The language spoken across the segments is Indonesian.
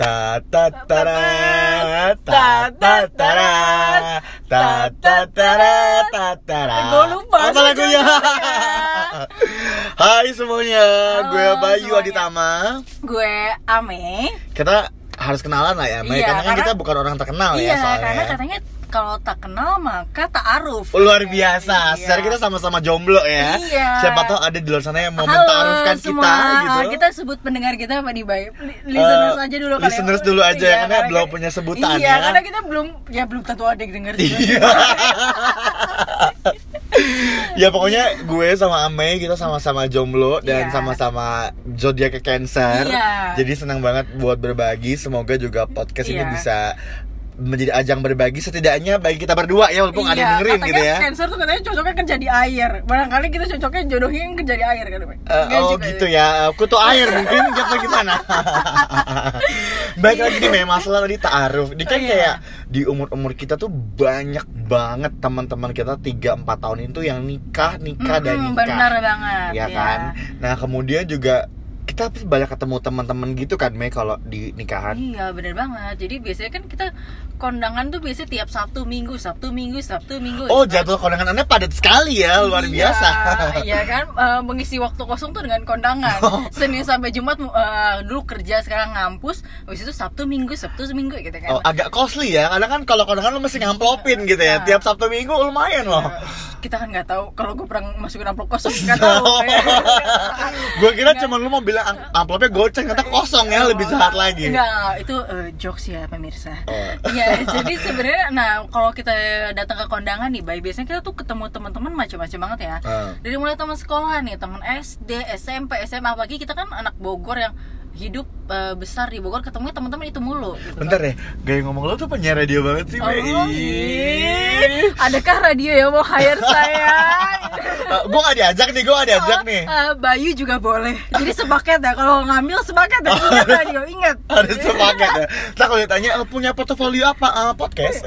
Gue lupa apa lagunya. Hai semuanya, gue Bayu Aditama. Gue Amey. Kita harus kenalan lah ya, Amey, karena kita bukan orang terkenal ya soalnya. Iya, karena katanya kalau tak kenal maka ta'aruf. Luar biasa. Iya. Secara kita sama-sama jomblo ya. Iya. Siapa tahu ada di luar sana yang mau menta'arufkan kita gitu. Kita sebut pendengar kita apa nih, Bay? Listeners aja dulu kali. Listeners dulu aja ya, karena belum punya sebutan ya. Iya, karena kita belum tentu ada yang denger juga. Iya. Ya pokoknya gue sama Amey kita sama-sama jomblo dan sama-sama zodiak Cancer. Iya. Jadi senang banget buat berbagi. Semoga juga podcast ini bisa menjadi ajang berbagi setidaknya bagi kita berdua ya, walaupun ada yang dengerin gitu ya. Cancer tuh katanya cocoknya kerja di air. Barangkali kita cocoknya jodohnya yang kerja di air kan, Pak. Gitu ya. Kutu air mungkin atau gimana. Baik lagi nih masalah tadi ta'aruf. Ini kan kayak di umur-umur kita tuh banyak banget teman-teman kita 3-4 tahun itu yang nikah dan nikah. Benar banget. Ya kan. Nah, kemudian juga kita banyak ketemu teman-teman gitu kan, Mei, kalau di nikahan. Iya, benar banget. Jadi biasanya kan kita kondangan tuh biasanya tiap Sabtu Minggu. Oh, jadwal kondangannya padat sekali ya, luar biasa. Iya kan, mengisi waktu kosong tuh dengan kondangan. Senin sampai Jumat dulu kerja, sekarang ngampus, habis itu Sabtu Minggu gitu kan. Oh, agak costly ya. Karena kan kalau kondangan lu mesti ngamplopin gitu ya. Tiap Sabtu Minggu lumayan loh. Kita kan nggak tahu, kalau gue pernah masukin amplop kosong nggak tahu. Gue kira cuma lu mau bilang amplopnya goceng, ternyata kosong ya, lebih jahat lagi. Enggak, itu jokes ya pemirsa. Ya jadi sebenarnya, nah kalau kita datang ke kondangan nih, Bay, biasanya kita tuh ketemu teman-teman macam-macam banget ya. Dari mulai teman sekolah nih, teman SD, SMP, SMA, apalagi kita kan anak Bogor yang hidup besar di Bogor, ketemunya teman-teman itu mulu gitu. Bentar deh, gaya ngomong lo tuh penyiar radio banget sih, Mei. Adakah radio yang mau hire saya? Gue gak diajak nih Bayu juga boleh. Jadi sepaket ya, kalau ngambil sepaket ya. Ingat radio, ingat. Harus sepaket ya. Nah kalau ditanya, punya portofolio apa? Podcast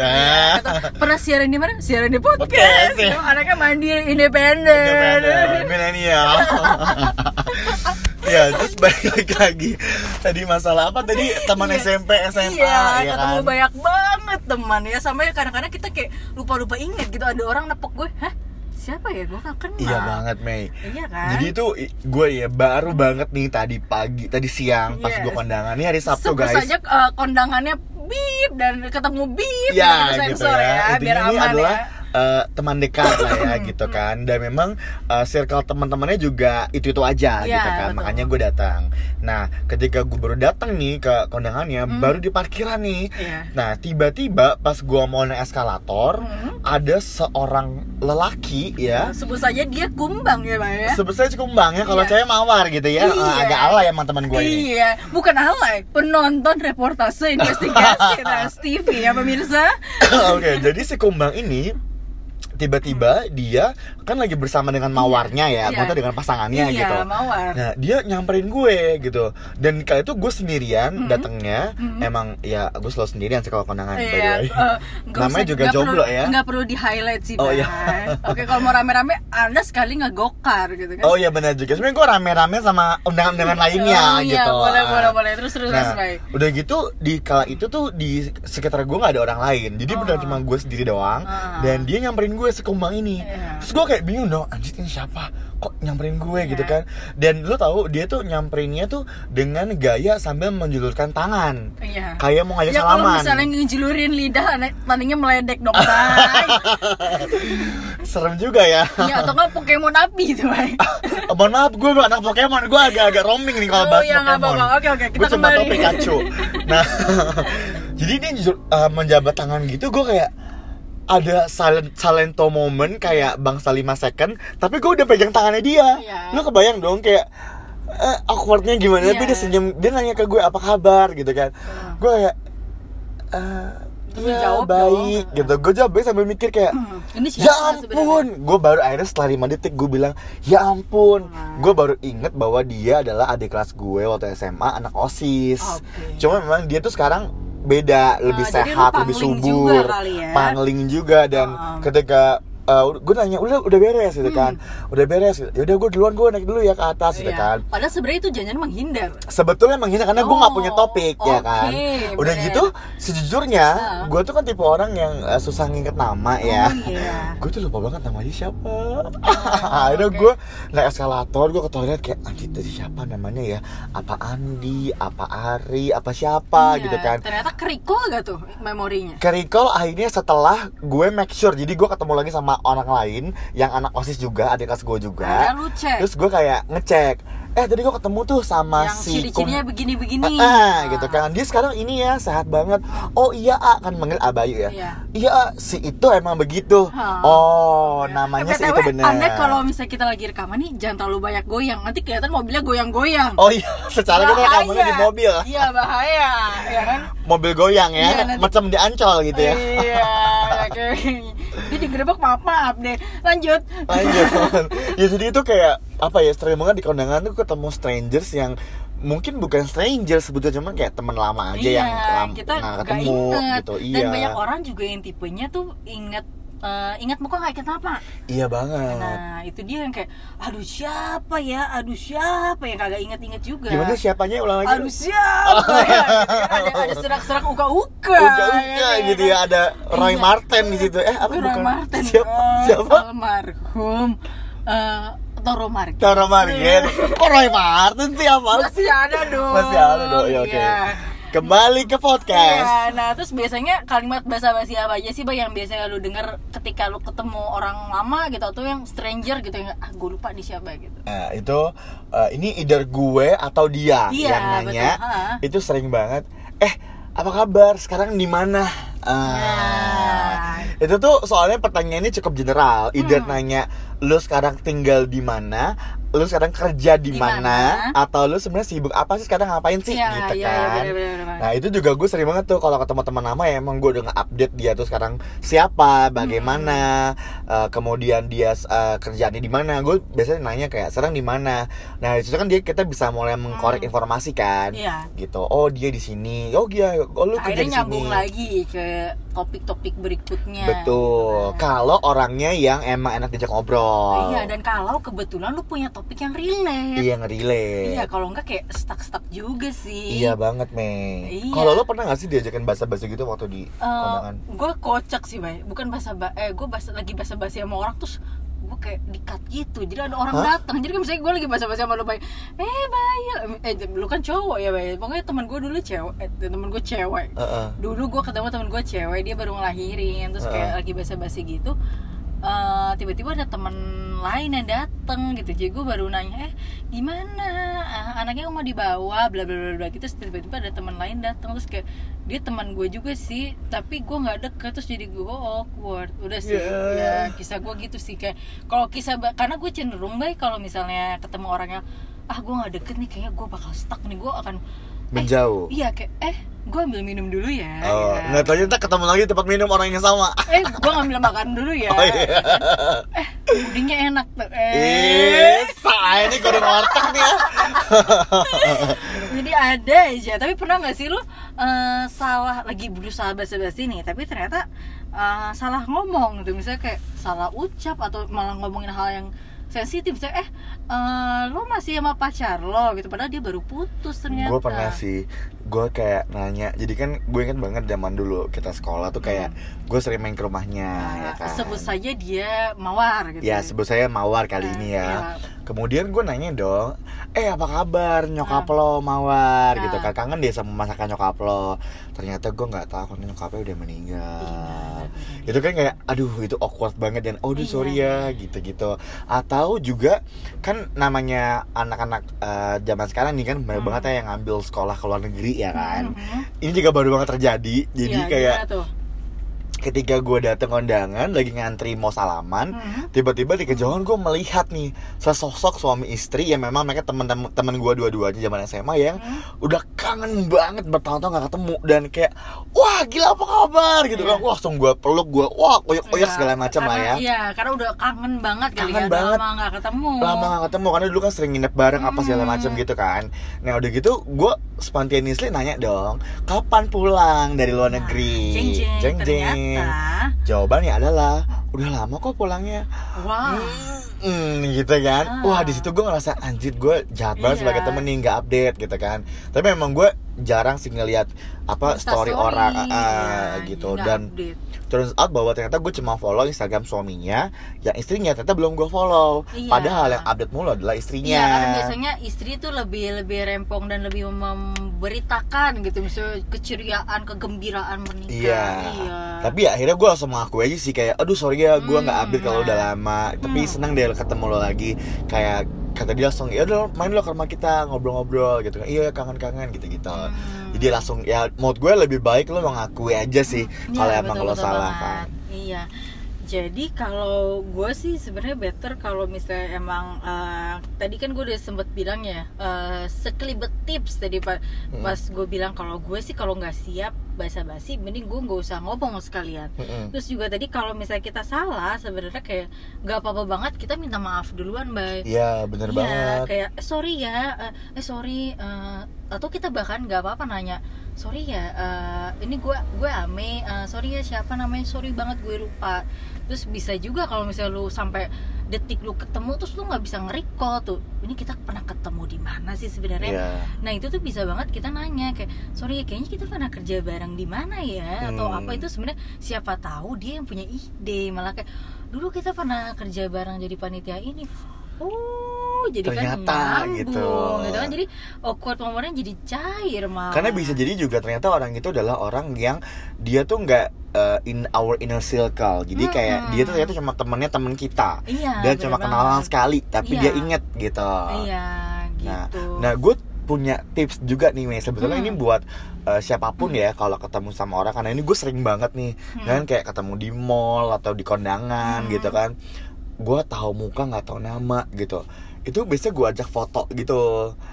pernah siaran di mana? Siaran di podcast ya. Anaknya mandiri, independen, milenial. Ya, terus balik lagi. Tadi masalah apa tadi? Teman SMP, SMA. Iya, ketemu kan? Banyak banget teman ya. Sampai kadang-kadang kita kayak lupa-lupa ingat gitu. Ada orang nepok gue, hah? Siapa ya? Gue gak kenal. Iya banget, Mei. Iya kan? Jadi itu gue baru banget nih tadi siang pas gue kondangan. Ini hari Sabtu, guys. Sebut saja kondangannya bip dan ketemu bip. Iya, gitu ya. Biar aman ini adalah ya. Teman dekat lah ya gitu kan. Dan memang circle teman-temannya juga itu aja gitu kan. Betul. Makanya gue datang. Nah, ketika gue baru datang nih ke kondangannya, baru di parkiran nih. Nah, tiba-tiba pas gue mau naik eskalator, ada seorang lelaki ya. Sebut saja dia kumbang ya, Pak ya. Sebut saja kumbang ya, kalau cewek mawar gitu ya. Agak alay emang teman gue ini. Iya, bukan alay, penonton reportase investigasi Trans TV ya pemirsa. Oke, jadi si kumbang ini tiba-tiba dia kan lagi bersama dengan mawarnya ya, atau dengan pasangannya gitu. Mawar. Nah, dia nyamperin gue gitu. Dan kali itu gue sendirian datangnya. Emang ya gue selalu sendirian sih kalau kondangan. Namanya juga jomblo ya. Enggak perlu di-highlight sih, Pak. Oke, kalau mau rame-rame Anda sekali ngegokar gitu kan. Oh iya benar juga. Sebenarnya gue rame-rame sama undangan-undangan lainnya gitu. Iya, boleh. Terus baik. Udah gitu di kala itu tuh di sekitar gue enggak ada orang lain. Jadi benar cuma gue sendiri doang dan dia nyamperin gue sekumbang ini. Terus gue kayak bingung dong, anjir ini siapa? Kok nyamperin gue gitu kan? Dan lo tau dia tuh nyamperinnya tuh dengan gaya sambil menjulurkan tangan. Kayak mau ngajak salaman. Kalau misalnya ngejulurin lidah, tandanya meledek dong, Bay. Serem juga ya. Iya, atau nggak Pokemon api itu, Bay. Mohon maaf, gue bukan anak Pokemon, gue agak roaming nih kalau bahas Pokemon. Oke, kita kembali. Gue cuma tau Pikachu. Nah, jadi dia menjabat tangan gitu, gue kayak ada salento moment kayak bangsa 5 second, tapi gue udah pegang tangannya dia. Lu kebayang dong kayak awkwardnya gimana, tapi dia senyum, dia nanya ke gue apa kabar gitu kan. Gue kayak ya baik dong, gitu. Gue jawabnya sambil mikir kayak ya ampun. Gue baru akhirnya setelah 5 detik gue bilang ya ampun. Gue baru inget bahwa dia adalah adik kelas gue waktu SMA, anak OSIS. Cuma memang dia tuh sekarang beda, lebih sehat, lebih subur, pangling juga, dan ketika gue nanya udah beres gitu kan, udah beres gitu. Yaudah gue duluan, gue naik dulu ya ke atas gitu kan. Padahal sebenarnya itu janjian menghindar. Sebetulnya menghindar karena gue nggak punya topik ya kan. Udah bener. Gitu sejujurnya gue tuh kan tipe orang yang susah nginget nama ya. Gue tuh lupa banget namanya siapa. Akhirnya gue naik eskalator, gue ke toilet kayak anjir tadi siapa namanya ya, apa Andi, apa Ari, apa siapa gitu kan. Ternyata kerikol gak tuh memorinya. Kerikol akhirnya setelah gue make sure, jadi gue ketemu lagi sama orang lain yang anak OSIS juga, adik kelas gue juga. Terus gue kayak ngecek, tadi gue ketemu tuh sama yang si ciri-cirinya begini-begini gitu kan. Dia sekarang ini ya sehat banget. Oh iya, kan manggil Bayu ya. Iya, si itu emang begitu. Oh, namanya si itu bener. Anda kalau misalnya kita lagi rekaman nih jangan terlalu banyak goyang, nanti kelihatan mobilnya goyang-goyang. Oh iya, secara kita rekamannya di mobil. Iya, bahaya ya kan? Mobil goyang ya, macam di Ancol gitu ya. Iya, kayak dia digerebek maaf deh. Lanjut. Ya jadi itu kayak apa ya, sering banget di kondangan tuh ketemu strangers yang mungkin bukan strangers sebetulnya, cuman kayak teman lama aja yang kita nggak ketemu gitu. Dan banyak orang juga yang tipenya tuh ingat muka nggak ingat apa. Iya banget. Nah itu dia yang kayak aduh siapa ya kagak ingat-ingat juga. Gimana siapanya ulang lagi? Aduh siapa ya? Ada serak-serak uka-uka ya, gitu ya, ada Roy Marten di situ. Apa Roy Marten? Siapa? Almarhum. Toro Marget. Oh, Roy Martin siapa? Masih ada dong. Ya, oke. Kembali ke podcast. Iya, nah terus biasanya kalimat basa-basi apa aja sih Bang yang biasanya lu denger ketika lu ketemu orang lama gitu atau yang stranger gitu yang gue lupa nih siapa gitu. Itu ini either gue atau dia yang nanya. Betul. Itu sering banget. Apa kabar? Sekarang di mana? Itu tuh soalnya pertanyaannya cukup general. Either nanya lu sekarang tinggal di mana, lu sekarang kerja di mana, atau lu sebenarnya sibuk apa sih, sekarang ngapain sih gitu kan. Bener. Nah, itu juga gue sering banget tuh kalau ketemu teman lama ya, emang gue udah nge-update dia tuh sekarang siapa, bagaimana, kemudian dia kerjaannya di mana. Gue biasanya nanya kayak sekarang di mana. Nah, itu kan dia kita bisa mulai mengkorek informasi kan. Gitu. Oh, dia di sini. Oh, dia lu kerja di sini. Nyambung lagi ke topik-topik berikutnya. Betul. Kalau orangnya yang emang enak diajak ngobrol. Iya, dan kalau kebetulan lu punya topik yang relate. Iya, nge-relate. Iya, kalau enggak kayak stuck juga sih. Iya banget, Mei. Iya. Kalau lu pernah enggak sih diajakin basa-basi gitu waktu di kondangan? Gue kocak sih, Bay. Bukan lagi basa-basi sama orang terus gue kayak di-cut gitu. Jadi ada orang datang. Jadi misalnya gue lagi basa-basi sama lu, Bay. Bayu. Lu kan cowok ya, Bay. Pokoknya teman gue dulu cewek. Teman gue cewek. Dulu gue ketemu teman gue cewek, dia baru ngelahirin, terus kayak lagi basa-basi gitu. Tiba-tiba ada teman lain yang dateng gitu, jadi gue baru nanya gimana anaknya mau dibawa bla bla bla bla gitu. Terus tiba-tiba ada teman lain dateng, terus kayak dia teman gue juga sih tapi gue nggak deket, terus jadi gue awkward udah sih. Ya kisah gue gitu sih, kayak kalau kisah karena gue cenderung baik kalau misalnya ketemu orangnya gue nggak deket nih, kayaknya gue bakal stuck nih, gue akan menjauh. Iya kayak gue ambil minum dulu ya. Nggak tahu kita ketemu lagi tempat minum orang yang sama. Gue ngambil makan dulu ya. Udingnya enak. Ini goreng warteg nih ya. Jadi ada aja. Tapi pernah nggak sih lu salah lagi berusaha basa-basi nih, tapi ternyata salah ngomong gitu, misalnya kayak salah ucap atau malah ngomongin hal yang sensitif, misalnya lo masih sama pacar lo gitu, padahal dia baru putus ternyata. Gue pernah sih, gue kayak nanya, jadi kan gue inget banget zaman dulu kita sekolah tuh kayak gue sering main ke rumahnya ya kan. Sebut saja dia Mawar gitu ya, sebut saya Mawar kali ini ya. Kemudian gue nanya dong, apa kabar nyokap lo Mawar gitu kan, kangen dia sama masakan nyokap lo. Ternyata gue gak tahu kalau nyokapnya udah meninggal. Itu kan kayak aduh itu awkward banget dan sorry ya gitu-gitu. Atau juga kan namanya anak-anak zaman sekarang nih kan banyak banget yang ngambil sekolah ke luar negeri ya kan. Ini juga baru banget terjadi. Jadi kayak ketika gue datang kondangan lagi ngantri mau salaman, tiba-tiba di kejauhan gue melihat nih sesosok suami istri yang memang mereka teman-teman gue dua-duanya zaman SMA yang udah kangen banget bertahun-tahun nggak ketemu, dan kayak wah gila apa kabar gitu kan. Langsung gue peluk, gue koyak segala macam lah ya. Iya karena udah kangen banget kali ya, lama nggak ketemu karena dulu kan sering nginep bareng apa segala macam gitu kan. Nah udah gitu gue spontaneously nanya dong kapan pulang dari luar negeri. Jeng jeng. dihubungin. Jawabannya adalah udah lama kok pulangnya. Wow. Gitu kan. Wah, di situ gue ngerasa anjir, gue jahat banget sebagai temen nih, nggak update gitu kan. Tapi memang gue jarang sih ngelihat apa story orang gitu, dan update. Turns out bahwa ternyata gue cuma follow Instagram suaminya, yang istrinya ternyata belum gue follow. Padahal yang update mulu adalah istrinya. Iya, karena biasanya istri tuh lebih rempong dan lebih memberitakan gitu, misalnya keceriaan, kegembiraan menikah. Iya. Tapi ya akhirnya gue langsung mengakui aja sih, kayak aduh sorry ya gue nggak update kalau udah lama. Tapi senang deh ketemu lo lagi, kayak kata dia langsung ya udah main lo ke rumah kita ngobrol-ngobrol gitu kan, iya kangen-kangen gitu-gitu. Jadi langsung ya mood gue lebih baik lo mengakui aja sih kalau emang lo salah banget. Iya. Jadi kalau gue sih sebenarnya better kalau misalnya emang tadi kan gue udah sempet bilang ya sekelibet tips tadi pas gue bilang kalau gue sih kalau nggak siap basa-basi mending gue nggak usah ngomong sekalian. Terus juga tadi kalau misalnya kita salah sebenarnya kayak nggak apa-apa banget kita minta maaf duluan, Bay. Iya bener banget. Kayak sorry ya, atau kita bahkan nggak apa-apa nanya sorry ya, ini gue Amey, sorry ya siapa namanya, sorry banget gue lupa. Terus bisa juga kalau misalnya lu sampai detik lu ketemu terus lu nggak bisa nge-recall tuh ini kita pernah ketemu di mana sih sebenarnya. Nah itu tuh bisa banget kita nanya kayak sorry ya kayaknya kita pernah kerja bareng di mana ya, atau apa itu sebenarnya siapa tahu dia yang punya ide, malah kayak dulu kita pernah kerja bareng jadi panitia ini. Jadi ternyata, kan nyambung gitu kan, jadi awkward momennya jadi cair malah. Karena bisa jadi juga ternyata orang itu adalah orang yang dia tuh nggak in our inner circle, jadi kayak dia tuh ternyata cuma temennya temen kita, dan cuma kenalan sekali tapi dia inget gitu. Nah gue punya tips juga nih, sebetulnya ini buat siapapun ya kalau ketemu sama orang, karena ini gue sering banget nih kan kayak ketemu di mall atau di kondangan gitu kan, gue tahu muka nggak tahu nama gitu. Itu biasanya gue ajak foto gitu.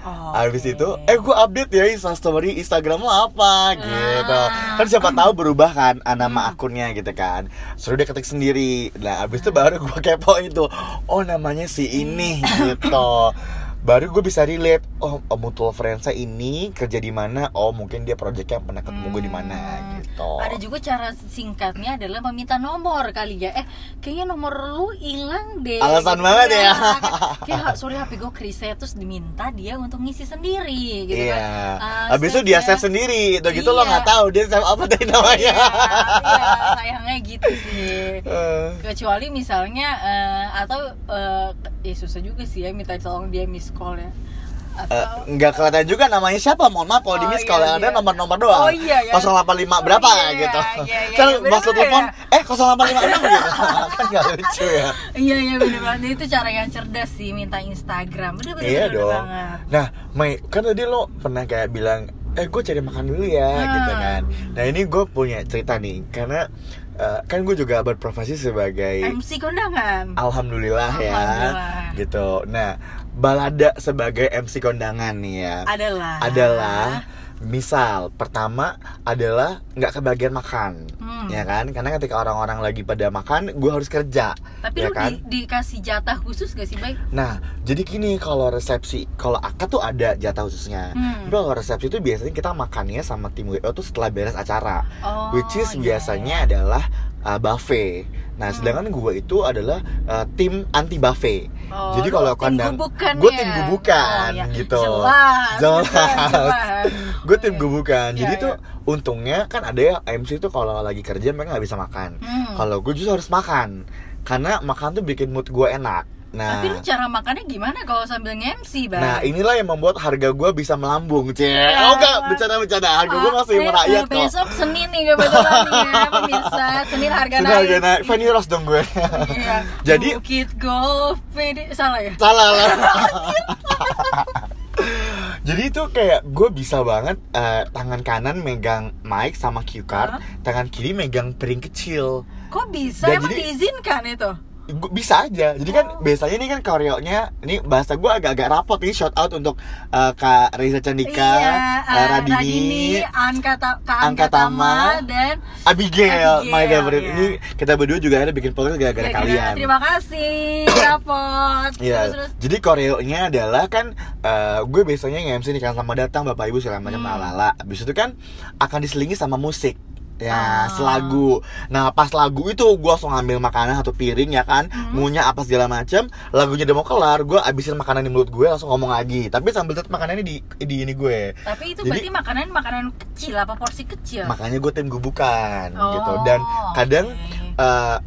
Habis itu gue update ya Instastory Instagram lo apa gitu. Kan siapa tahu berubah kan nama akunnya gitu kan. Suruh dia ketik sendiri. Nah, habis itu baru gue kepo itu. Oh, namanya si ini gitu. Baru gue bisa relate. Oh, mutual friend saya ini kerja di mana? Oh, mungkin dia projectnya pernah ketemu gue di mana gitu. Ada juga cara singkatnya adalah meminta nomor kali ya. Kayaknya nomor lu hilang deh. Alasan gitu banget ya. Kayak sorry HP gue reset, terus diminta dia untuk ngisi sendiri gitu kan. Habis itu dia save sendiri. Udah gitu lo enggak tahu dia save apa tadi namanya. Sayangnya gitu sih. Kecuali misalnya susah juga sih ya minta tolong dia miss call ya. Atau nggak kelihatan juga namanya siapa, mohon maaf kalau di miss call ada nomor-nomor doang. 085 berapa gitu. Kalau masuk telepon 0856 gitu. Kan nggak lucu ya. Iya benar banget. Itu cara yang cerdas sih, minta Instagram. Benar banget. Nah, May, kan tadi lo pernah kayak bilang gue cari makan dulu ya gitu kan. Nah, ini gue punya cerita nih karena kan gue juga berprofesi sebagai MC kondangan. Alhamdulillah. Gitu. Nah, balada sebagai MC kondangan nih ya adalah misal pertama adalah nggak kebagian makan, ya kan? Karena ketika orang-orang lagi pada makan, gue harus kerja. Tapi ya lu kan? Dikasih jatah khusus gak sih, Bay? Nah, jadi gini, kalau resepsi, kalau akad tuh ada jatah khususnya. Kalau resepsi tuh biasanya kita makannya sama tim WO tuh setelah beres acara, which is biasanya adalah buffet. Nah, sedangkan gue itu adalah tim anti buffet. Jadi kalau kandang, gue tim gubukan gitu. Jelas. Gue tim gubukan. Jadi tuh untungnya kan ada ya MC itu kalau lagi kerja mereka nggak bisa makan. Kalau gue justru harus makan karena makan tuh bikin mood gue enak. Nah, tapi lu cara makannya gimana kalau sambil nge-MC, Bang? Nah, inilah yang membuat harga gue bisa melambung, Cek. Oh enggak, bercanda-bercanda. Harga gue masih merakyat kok. Besok Senin nih kebetulan ya, pemirsa. Senin harga naik. Venue roast dong gue. Jadi Bukit Golf, salah ya? Salah. Jadi itu kayak gue bisa banget tangan kanan megang mic sama cue card, tangan kiri megang piring kecil. Kok bisa? Emang diizinkan itu? Bisa aja, jadi kan biasanya ini kan koreonya, ini bahasa gue agak-agak rapot nih, shout out untuk Kak Reza Candika, Radini Anka, Angkatama, dan Abigail, my favorite. Ini kita berdua juga ada bikin podcast gara-gara kalian. Terima kasih, rapot. Jadi koreonya adalah kan gue biasanya nge-MC nih kan sama datang Bapak Ibu segala macam, abis itu kan akan diselingi sama musik. ya, selagu. Nah pas lagu itu gue langsung ngambil makanan satu piring ya kan, ngunyah apa segala macem. Lagunya udah mau kelar, gue abisin makanan di mulut gue langsung ngomong lagi. Tapi sambil tetap makanannya di ini gue. Tapi itu jadi, berarti makanan kecil apa porsi kecil? Makanya gue tim gubukan gitu. Dan kadang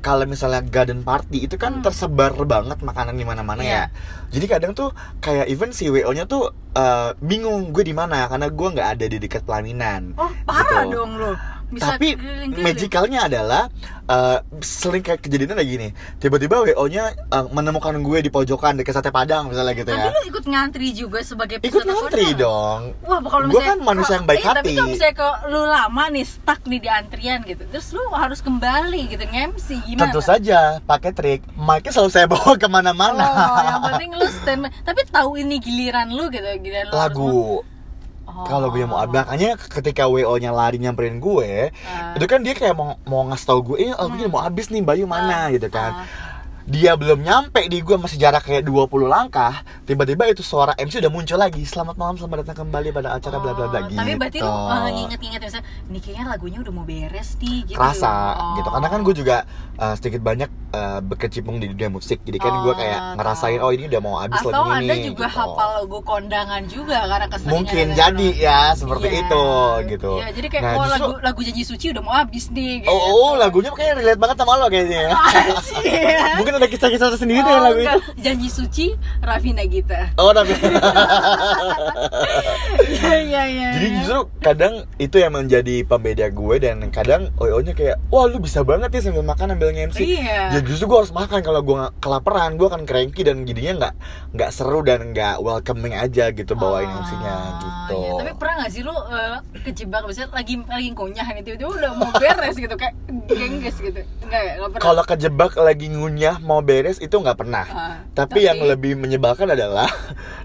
kalau misalnya garden party itu kan tersebar banget makanan di mana-mana ya. Jadi kadang tuh kayak even si WO-nya tuh bingung gue di mana karena gue nggak ada di dekat pelaminan. Oh parah gitu. Dong lo. Bisa tapi magicalnya adalah sering kayak kejadiannya kayak gini, tiba-tiba WO-nya menemukan gue di pojokan dekat sate padang misalnya gitu ya. Tapi lu ikut ngantri juga sebagai peserta? Ikut ngantri kodel. Dong. Wah, kalau gue kan manusia yang baik hati. Tapi kalau misalnya lu lama nih stuck nih di antrian gitu, terus lu harus kembali gitu nge-MC gimana? Tentu saja pakai trik. Mic-nya selalu saya bawa kemana-mana. Oh, yang penting lu stand. Tapi tahu ini giliran lu gitu, giliran lagu. Kalau gue mau makanya ketika WO-nya lari nyamperin gue, itu kan dia kayak mau ngasih tau gue, ini mau habis nih Bayu mana gitu kan. Dia belum nyampe di gue masih jarak kayak 20 langkah, tiba-tiba itu suara MC udah muncul lagi. Selamat malam, selamat datang kembali pada acara bla bla bla gitu. Tapi berarti lu nginget-nginget misalnya, ini kayaknya lagunya udah mau beres nih gitu. Kerasa gitu, karena kan gue juga sedikit banyak berkecimpung di dunia musik. Jadi kan gue kayak ngerasain, ini udah mau habis lagu ini. Atau Anda juga gitu. Hafal lagu kondangan juga karena keseringan. Mungkin jadi ya, seperti itu gitu. Iya, jadi kayak lagu Janji Suci udah mau habis nih gitu. Oh, lagunya kayak relate banget sama lo kayaknya. Mungkin ada kisah-kisah tersendiri dengan lagu itu. Janji Suci, Rafi Nagita. Oh, Rafi. Iya. Jadi justru kadang itu yang menjadi pembeda gue, dan kadang OO-nya kayak, wah lu bisa banget ya sambil makan sambil nge-MC. Iya. Ya justru gue harus makan, kalau gue kelaparan gue akan cranky dan jadinya nggak seru dan nggak welcoming aja gitu bawain MC-nya gitu. Iya. Tapi pernah nggak sih lu kejebak misalnya lagi ngunyah nih tiba-tiba udah mau beres gitu kayak gengges gitu? Nggak pernah. Kalau kejebak lagi ngunyah mau beres itu nggak pernah. Tapi yang lebih menyebalkan adalah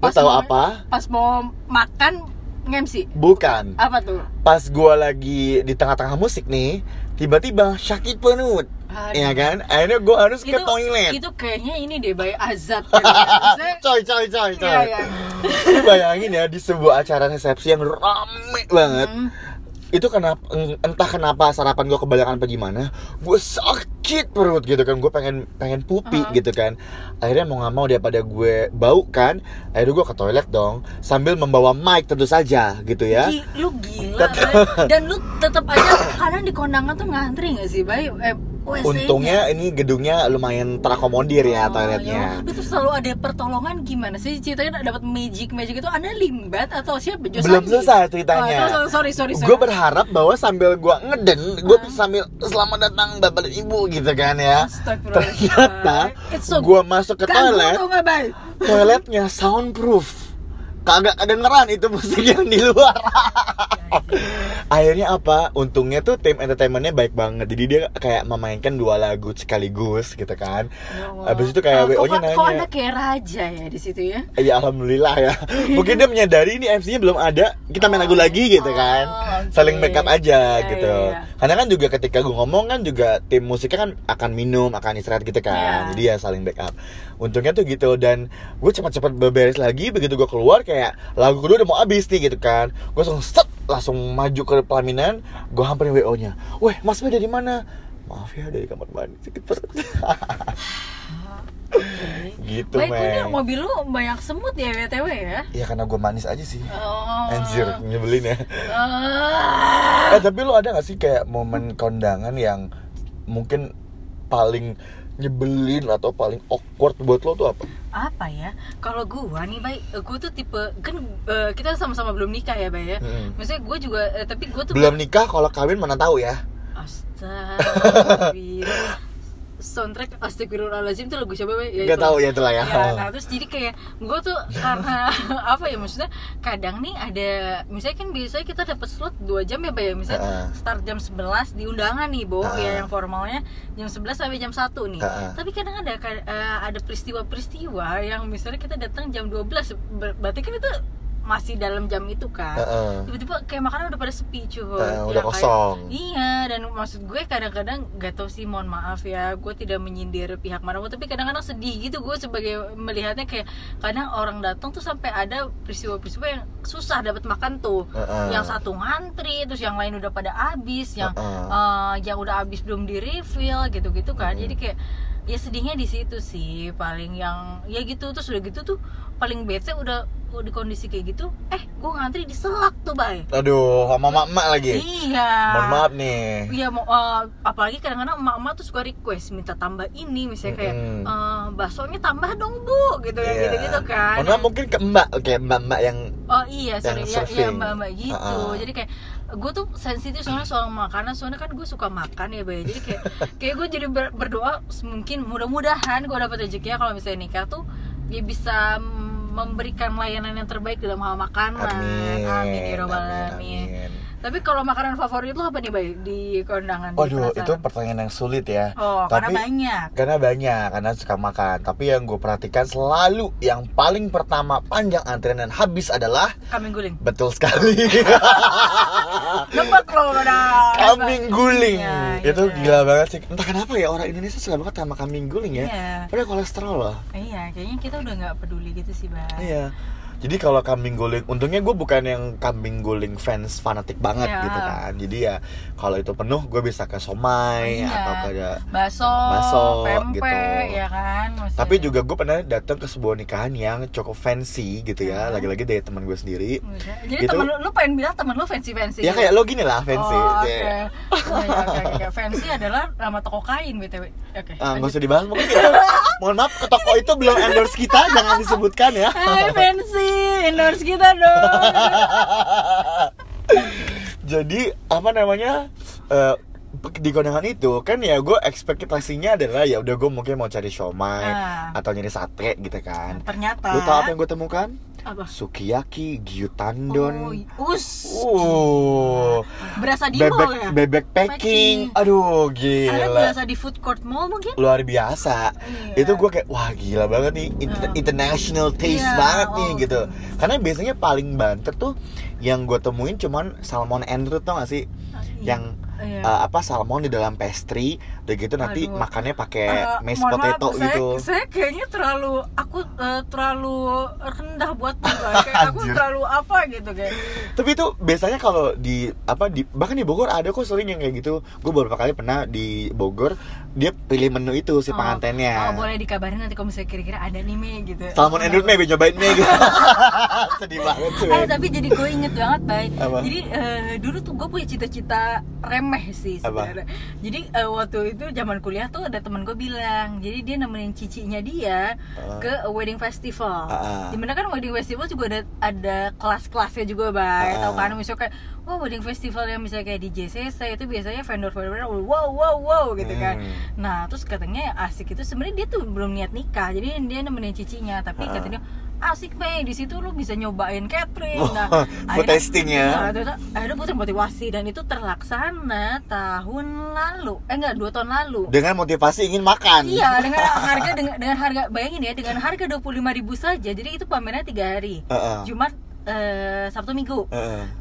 lo tahu apa? Pas mau makan nge-MC. Bukan. Apa tuh? Pas gue lagi di tengah-tengah musik nih, tiba-tiba sakit perut. Iya kan? Akhirnya gue harus ke toilet. Itu kayaknya ini deh Bay azab. Coy. Ya. Lu bayangin ya di sebuah acara resepsi yang ramai banget. Itu entah kenapa sarapan gue kebalikan apa gimana, gue sakit perut gitu kan, gue pengen pupi gitu kan. Akhirnya mau nggak mau daripada gue bau kan, akhirnya gue ke toilet dong sambil membawa mic tentu saja gitu ya. Lu gila dan lu tetap aja karena di kondangan tuh ngantri nggak sih Bay? Untungnya ini gedungnya lumayan terakomodir ya toiletnya. Itu selalu ada pertolongan gimana sih ceritanya dapat magic itu? Anda limbat atau siapa? Belum selesai ceritanya. Sorry. Gue berharap bahwa sambil gue ngeden, gue sambil selamat datang bapak dan ibu gitu kan ya. Ternyata gue masuk ke toilet, toiletnya soundproof. Kagak kedengeran itu musik yang di luar. Akhirnya apa? Untungnya tuh tim entertainmentnya baik banget. Jadi dia kayak memainkan dua lagu sekaligus gitu kan. Habis itu kayak WO-nya nanya, kok anak kayak raja ya di situ ya? Ya alhamdulillah ya. Mungkin dia menyadari ini MC-nya belum ada, kita main lagu lagi gitu kan. Saling backup aja gitu. Karena kan juga ketika gue ngomong kan juga tim musiknya kan akan minum, akan istirahat gitu kan. Jadi ya saling backup. Untungnya tuh gitu, dan gue cepat-cepat beberes lagi. Begitu gue keluar kayak lagu kedua udah mau habis nih gitu kan. Gue langsung maju ke pelaminan, gue hamperin WO-nya. "Weh, Mas Bay dari mana?" "Maaf ya, dari kamar mandi sakit perut." Gitu. Baik, punya mobil lu banyak semut ya BTW ya? Iya, karena gue manis aja sih. Anjir, nyebelin ya. Tapi lu ada enggak sih kayak momen kondangan yang mungkin paling nyebelin atau paling awkward buat lo tuh apa ya? Kalau gue nih Bay, gue tuh tipe kan kita sama-sama belum nikah ya Bay ya. Maksudnya gue juga tapi gue tuh belum nikah, kalau kawin mana tahu ya. Astagfirullah. Soundtrack Astagfirullahaladzim itu lagu siapa Bay? Gak tau ya itulah ya. Nah terus jadi kayak gue tuh karena apa ya, maksudnya kadang nih ada misalnya kan biasanya kita dapat slot 2 jam ya Bay ya. Misalnya start jam 11 di undangan nih Bo ya, yang formalnya jam 11 sampai jam 1 nih. Tapi kadang ada peristiwa-peristiwa yang misalnya kita datang jam 12, berarti kan itu masih dalam jam itu kan, tiba-tiba kayak makanan udah pada sepi cuy, udah kosong. Kayak, iya, dan maksud gue kadang-kadang gak tau sih, mohon maaf ya, gue tidak menyindir pihak mana, tapi kadang-kadang sedih gitu gue sebagai melihatnya, kayak kadang orang datang tuh sampai ada peristiwa-peristiwa yang susah dapat makan tuh, yang satu ngantri, terus yang lain udah pada habis, yang udah habis belum di refill gitu-gitu kan, jadi kayak ya sedihnya di situ sih paling, yang ya gitu. Terus udah gitu tuh paling bete udah di kondisi kayak gitu, gue ngantri diselak tuh Bay. Aduh, sama emak-emak lagi. Iya. Mohon maaf nih. Iya, apalagi kadang-kadang emak-emak tuh suka request minta tambah ini, misalnya kayak baksonya tambah dong Bu, gitu ya, gitu-gitu kan. Karena mungkin ke mbak, kayak mbak-mbak yang mbak-mbak gitu. Jadi kayak gue tuh sensitif soalnya soal makanan, soalnya kan gue suka makan ya Bay, jadi kayak gue jadi berdoa mungkin mudah-mudahan gue dapat rezekinya kalau misalnya nikah tuh ya bisa memberikan layanan yang terbaik dalam hal makanan. Amin ya Rabbal Alamin. Tapi kalau makanan favorit lo apa nih Bay di kondangan? Waduh, itu pertanyaan yang sulit ya. Oh, tapi, karena banyak, karena suka makan. Tapi yang gue perhatikan selalu yang paling pertama panjang antrian dan habis adalah kambing guling. Betul sekali. Nebak lo udah. Kambing guling. Ya, itu gila banget sih. Entah kenapa ya orang Indonesia suka banget sama kambing guling ya. Padahal kolesterol loh. Iya, kayaknya kita udah nggak peduli gitu sih Bay. Iya. Jadi kalau kambing guling, untungnya gue bukan yang kambing guling fans fanatik banget gitu kan. Jadi ya kalau itu penuh gue bisa ke somai atau ke bakso pempek gitu. Ya kan. Maksudnya. Tapi juga gue pernah datang ke sebuah nikahan yang cukup fancy gitu ya. Lagi-lagi dari teman gue sendiri. Jadi gitu. Temen lu pengen bilang temen lu fancy. Ya kayak lo gini lah fancy. Oke. Fancy adalah nama toko kain BTW. Oke. Gak usah dibahas mungkin. Mohon maaf, ke toko itu belum endorse kita, jangan disebutkan ya. Hai fancy. Endorse kita dong. Jadi apa namanya, di kondangan itu kan ya gue ekspektasinya adalah ya udah gue mungkin mau cari siomay atau nyari sate gitu kan. Ternyata lu tau apa yang gue temukan? Apa? Sukiyaki, gyutandon. Berasa di mall ya? Bebek packing. Aduh gila. Karena berasa di food court mall mungkin? Luar biasa. Itu gue kayak wah gila banget nih, international taste banget nih gitu. Karena biasanya paling banter tuh yang gue temuin cuman salmon andrew, tau gak sih? Yang salmon di dalam pastry, udah gitu nanti makannya pakai mashed potato gitu. Saya kayaknya terlalu rendah buat gue, kayak aku terlalu apa gitu kayak. Tapi itu biasanya kalau bahkan di Bogor ada kok sering yang kayak gitu. Gue beberapa kali pernah di Bogor, dia pilih menu itu si pengantennya. Boleh dikabarin nanti kalau misalnya kira-kira ada nih Mei gitu. Salmon andrew Mei, cobain Mei gitu. Sedih banget sih. Tapi jadi gue inget banget Bay. Jadi dulu tuh gue punya cita-cita remeh sih sebenarnya. Jadi waktu itu zaman kuliah tuh ada teman gue bilang, jadi dia nemenin cicinya dia ke wedding festival. Dimana kan wedding festival juga ada kelas-kelasnya juga Bay. Tahu kan misalnya kayak wedding festival yang misalnya kayak di JCC itu biasanya vendor-vendor wow gitu kan. Nah, terus katanya asik itu sebenarnya dia tuh belum niat nikah. Jadi dia nemenin cicinya, tapi katanya asik Mei, di situ lu bisa nyobain catering. Buat testing ya. Akhirnya gue termotivasi dan itu terlaksana dua tahun lalu. Dengan motivasi ingin makan. Iya, dengan harga bayangin ya, dengan harga 25.000 saja. Jadi itu pamerannya 3 hari. Jumat, Sabtu, Minggu.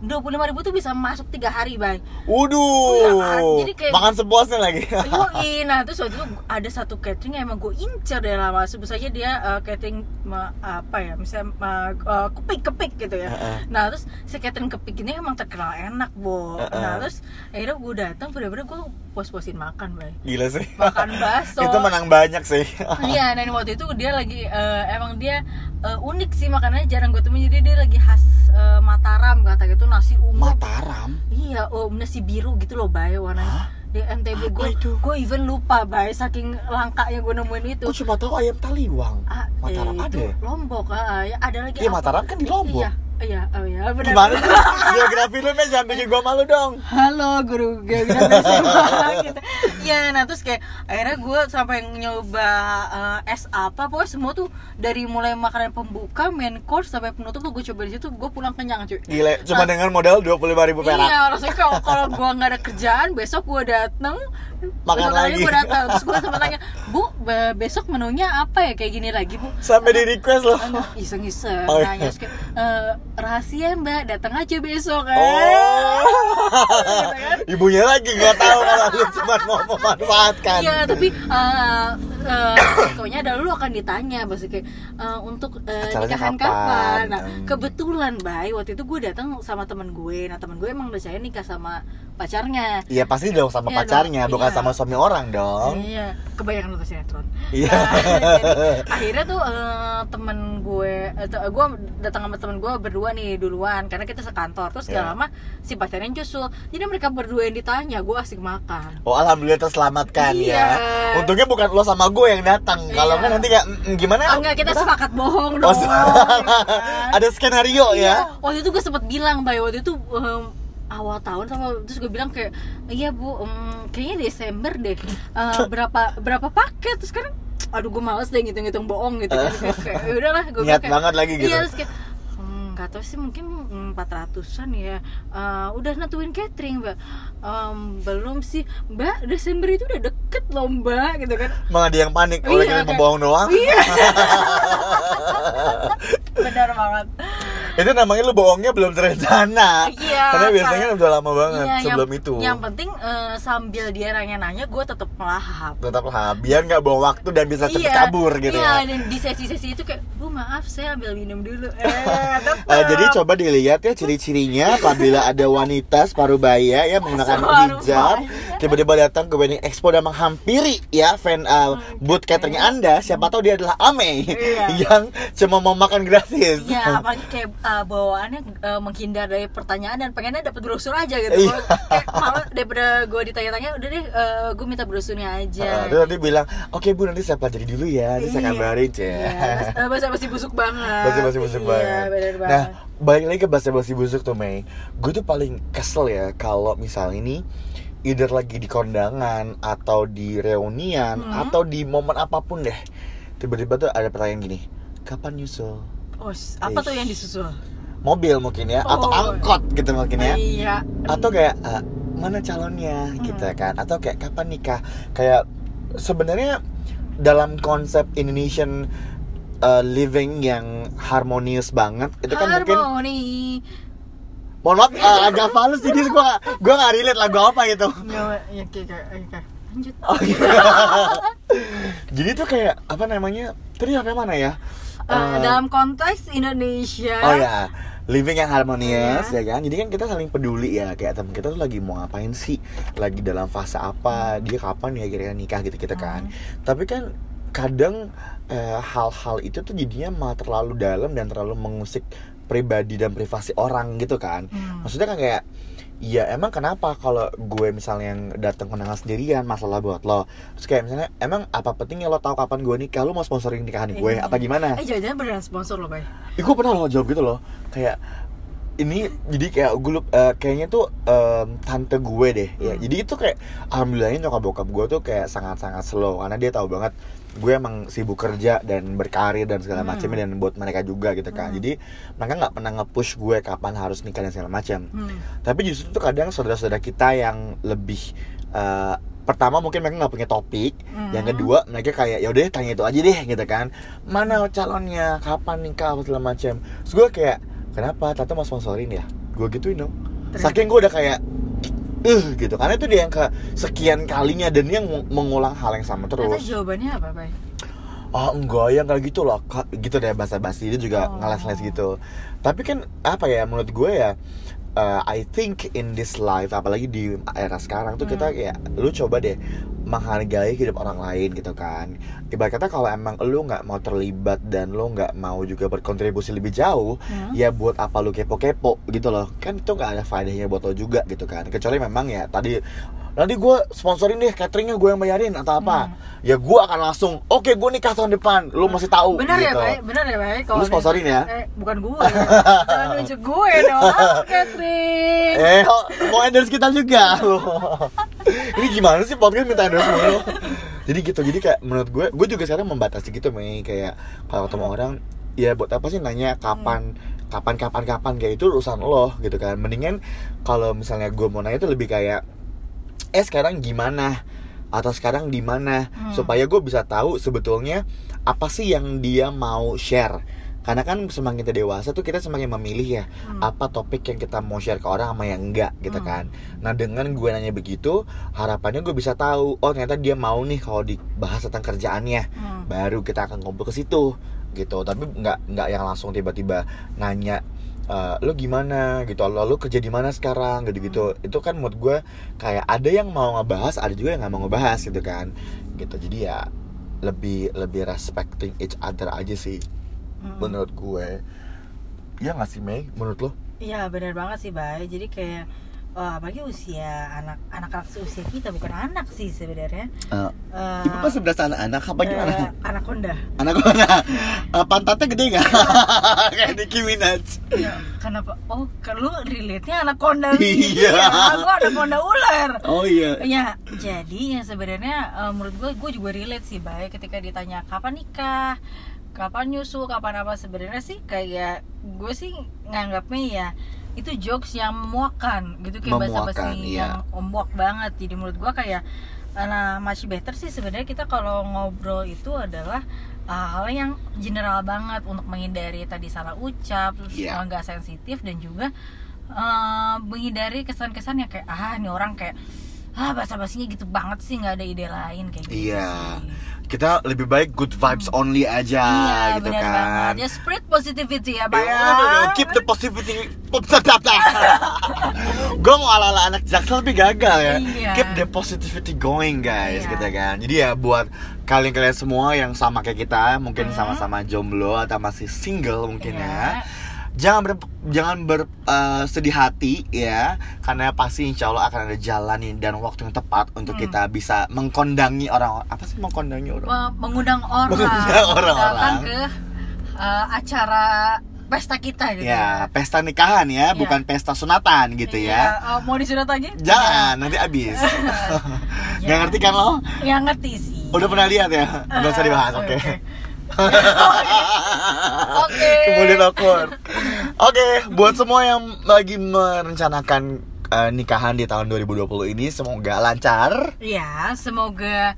25.000 tuh bisa masuk 3 hari Bay. Waduh. Jadi kayak makan sepuasnya lagi. Yoi. Nah, terus waktu itu ada satu catering yang emang gue incer dari lama. Sebut saja dia catering kepik-kepik gitu ya. Nah, terus si catering kepik ini emang terkenal enak, Bo. Nah, terus akhirnya gue datang, bener-bener gue puas-puasin makan Bay. Gila sih. Makan bakso. Itu menang banyak sih. Iya, dan waktu itu dia lagi emang dia unik sih makanannya, jarang gue temuin, jadi dia lagi khas Mataram kata gitu, nasi umat Mataram? Iya, nasi biru gitu loh Bay, warnanya di NTB. Gue even lupa Bay, saking langkanya gue nemuin itu. Gue cuma tahu ayam taliwang, Mataram ada ya? Lombok, ada lagi. Iya, Mataram kan di Lombok. Iya, benar. Gimana tuh? Geografi lu Mei, jangan bikin gue malu dong. Halo guru geografi SMA gitu. Iya, nah terus kayak akhirnya gue sampai nyoba es apa, pokoknya semua tuh dari mulai makanan pembuka, main course sampai penutup tuh gue coba di situ, gue pulang kenyang cuy. Gila, cuma dengan modal 25.000 perak. Iya, rasanya kalau gue nggak ada kerjaan, besok gue dateng makan lagi. Gue datang, terus gue sempat tanya, Bu, besok menunya apa ya, kayak gini lagi Bu? Sampai di request loh. Iseng-iseng nanya, terus kayak rahasia mbak, datang aja besok kan. Oh. Ibunya lagi nggak tahu kalau lu cuma mau memanfaatkan. Iya, tapi pokoknya adalah lu akan ditanya maksudnya untuk nikahan kapan. Nah, kebetulan Bay, waktu itu gue datang sama temen gue. Nah, temen gue emang percaya nikah sama pacarnya. Iya, pasti dong sama ya, pacarnya, dong. Bukan iya. Sama suami orang dong. Iya, kebanyakan nonton sinetron. Iya. Jadi, akhirnya tuh temen gue gue datang sama temen gue berdua nih duluan karena kita sekantor. Terus gak lama si pacarnya nyusul. Jadi mereka berdua yang ditanya, gue asik makan. Oh, alhamdulillah terselamatkan ya. Untungnya bukan lo sama gue yang datang. Kalau kan nanti kayak gimana? Oh, enggak, kita sepakat bohong dong. Oh, kan? Ada skenario ya. Waktu itu gue sempet bilang, Bay, waktu itu awal tahun sama terus gue bilang kayak, "Iya, Bu, kayaknya Desember deh. Berapa paket?" Terus kan aduh gue males deh ngitung-ngitung bohong gitu kan. Kayak udahlah gue niat kayak, banget lagi gitu. Iya, terus kayak, gak tau sih mungkin 400-an ya. Udah nentuin catering mbak? Belum sih mbak, Desember itu udah deket loh mbak gitu kan. Malah dia yang panik, oleh karena membohong doang. Iya. Benar banget. Itu namanya lu bohongnya belum terencana. Iya. Karena biasanya kan udah lama banget sebelum itu. Yang penting sambil dia nanya-nanya gue tetap melahap. Tetap lahap, biar gak buang waktu dan bisa cepet kabur gitu. Iya, dan di sesi-sesi itu kayak, "Bu maaf, saya ambil minum dulu." Jadi coba dilihat ya ciri-cirinya apabila ada wanita separuh baya ya menggunakan hijab tiba-tiba datang ke wedding expo dan menghampiri ya fan booth cateringnya Anda, siapa tahu dia adalah Amey yang cuma mau makan gratis. Iya, apalagi kayak bawaannya menghindar dari pertanyaan dan pengennya dapat brosur aja gitu. Kayak malu daripada gue ditanya-tanya, udah deh gue minta brosurnya aja. Terus nanti bilang, "Oke Bu, nanti saya pelajari dulu ya, nanti saya kabarin ya." Masih busuk banget. Masih busuk banget. Nah, balik lagi ke basa-basi busuk tuh, Mei. Gue tuh paling kesel ya kalau misalnya ini either lagi di kondangan atau di reunian atau di momen apapun deh, tiba-tiba tuh ada pertanyaan gini, "Kapan nyusul?" Oh, apa tuh yang disusul? Mobil mungkin ya, atau angkot gitu mungkin ya. Iya. Atau kayak mana calonnya gitu kan, atau kayak kapan nikah. Kayak sebenarnya dalam konsep Indonesian living yang harmonius banget itu kan mungkin mohon maaf agak fals jadi gue nggak relate lagu apa gitu. Okay. Lanjut. Jadi tuh kayak apa namanya tadi apa mana ya dalam konteks Indonesia living yang harmonius ya kan, jadi kan kita saling peduli ya kayak teman kita tuh lagi mau ngapain sih, lagi dalam fase apa, dia kapan ya kira-kira nikah gitu kan. Tapi kan kadang hal-hal itu tuh jadinya malah terlalu dalam dan terlalu mengusik pribadi dan privasi orang gitu kan. Maksudnya kan kayak ya emang kenapa kalau gue misalnya yang datang kondangan sendirian masalah buat lo. Terus kayak misalnya emang apa pentingnya lo tahu kapan gue nikah, lo mau sponsorin nikahan gue atau gimana? Jangan-jangan beneran sponsor lo, Bay. Gue pernah lo jawab gitu loh. Kayak ini jadi kayak gue kayaknya tuh tante gue deh ya. Jadi itu kayak alhamdulillahnya nyokap bokap gue tuh kayak sangat-sangat slow karena dia tahu banget gue emang sibuk kerja dan berkarir dan segala macamnya dan buat mereka juga gitu kan. Jadi mereka nggak pernah nge-push gue kapan harus nikah dan segala macam. Tapi justru tuh kadang saudara-saudara kita yang lebih pertama mungkin mereka nggak punya topik, yang kedua mereka kayak yaudah tanya itu aja deh gitu kan, mana calonnya, kapan nikah apa segala macam. Terus gue kayak kenapa tante mau sponsorin ya? Gue gituin dong. Saking gue udah kayak gitu, karena itu dia yang kesekian kalinya dan dia mengulang hal yang sama terus. Terus jawabannya apa, Bay? Ah, enggak, yang kayak gitu loh, gitu deh basa-basi dia juga ngeles-ngeles gitu. Tapi kan apa ya, menurut gue ya I think in this life, apalagi di era sekarang tuh kita kayak lu coba deh menghargai hidup orang lain gitu kan. Ibarat kata kalau emang lu nggak mau terlibat dan lu nggak mau juga berkontribusi lebih jauh, ya buat apa lu kepo-kepo gitu loh. Kan itu nggak ada faedahnya buat lo juga gitu kan. Kecuali memang ya tadi nanti gue sponsorin deh cateringnya, gue yang bayarin atau apa. Ya gue akan langsung, "Oke, gue nikah tahun depan, lu masih tahu." Bener gitu. Bener ya, Bay. Kalau lu sponsorin ya? Bukan gue. Jangan nunjuk gue dong, catering. Mau endorse kita juga lo. Ini gimana sih podcast minta endorse mulu? Jadi gitu, jadi kayak menurut gue juga sekarang membatasi gitu, Mei. Kayak kalau ketemu orang, ya buat apa sih nanya kapan? Kapan kayak itu urusan lo gitu kan. Mendingan kalau misalnya gue mau nanya itu lebih kayak sekarang gimana atau sekarang di mana, supaya gue bisa tahu sebetulnya apa sih yang dia mau share. Karena kan semakin kita dewasa tuh kita semakin memilih ya, apa topik yang kita mau share ke orang sama yang enggak gitu kan. Nah dengan gue nanya begitu, harapannya gue bisa tahu, oh ternyata dia mau nih kalau dibahas tentang kerjaannya, baru kita akan ngobrol ke situ gitu. Tapi nggak yang langsung tiba-tiba nanya, lo gimana gitu, lo kerja di mana sekarang gitu-gitu. Itu kan menurut gue kayak ada yang mau ngebahas, ada juga yang nggak mau ngebahas gitu kan gitu. Jadi ya lebih respecting each other aja sih menurut gue. Iya nggak sih Mei, menurut lo? Iya benar banget sih Bay. Jadi kayak apalagi usia anak-anak seusia kita, bukan anak sih sebenarnya. Ibu kan sebelas anak-anak apa gimana? Anak Honda. Pantatnya gede nggak? Kayak Nicki Minaj. Ya, kenapa? Oh, kalau relate-nya anak Honda. Iya. Aku anak Honda ular. Oh iya. Ya, jadi yang sebenarnya menurut gue juga relate sih Bay. Ketika ditanya kapan nikah, kapan nyusu, kapan apa, sebenarnya sih kayak gue sih nganggapnya ya itu jokes yang memuakan gitu, kayak basa-basi yang ombak banget. Jadi menurut gua kayak masih better sih sebenarnya kita kalau ngobrol itu adalah hal yang general banget untuk menghindari tadi salah ucap, terus nggak sensitif, dan juga menghindari kesan-kesan yang kayak ini orang kayak basa-basinya gitu banget sih, nggak ada ide lain kayak gitu sih. Kita lebih baik good vibes only aja gitu kan. Iya benar banget. Ya spread positivity ya Bang. Yeah, keep the positivity. Gue mau ala-ala anak Jaksel tapi gagal ya. Yeah. Keep the positivity going guys gitu kan. Jadi ya buat kalian-kalian semua yang sama kayak kita, mungkin sama-sama jomblo atau masih single mungkin ya. Jangan bersedih hati ya, karena pasti insya Allah akan ada jalan dan waktu yang tepat untuk kita bisa mengkondangi orang. Apa sih mengkondangi orang? Mengundang orang ke acara pesta kita gitu ya, pesta nikahan ya, bukan pesta sunatan gitu ya. Mau disunat lagi? Jangan, nanti abis. Gak ngerti kan lo? Ya ngerti sih. Udah pernah lihat ya? Gak usah dibahas, oke. Okay. Kemudian awkward. Oke, buat semua yang lagi merencanakan nikahan di tahun 2020 ini, semoga lancar. Iya, semoga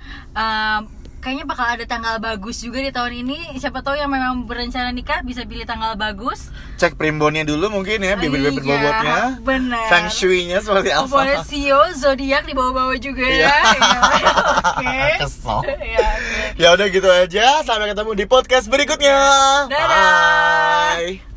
kayaknya bakal ada tanggal bagus juga di tahun ini. Siapa tahu yang memang berencana nikah bisa pilih tanggal bagus. Cek primbonnya dulu mungkin ya, bibit-bibit bobotnya. Benar. Feng shui-nya seperti apa. Boleh sio, zodiak dibawa-bawa juga ya. Oke. Kesel. Ya udah gitu aja, sampai ketemu di podcast berikutnya. Dadah. Bye.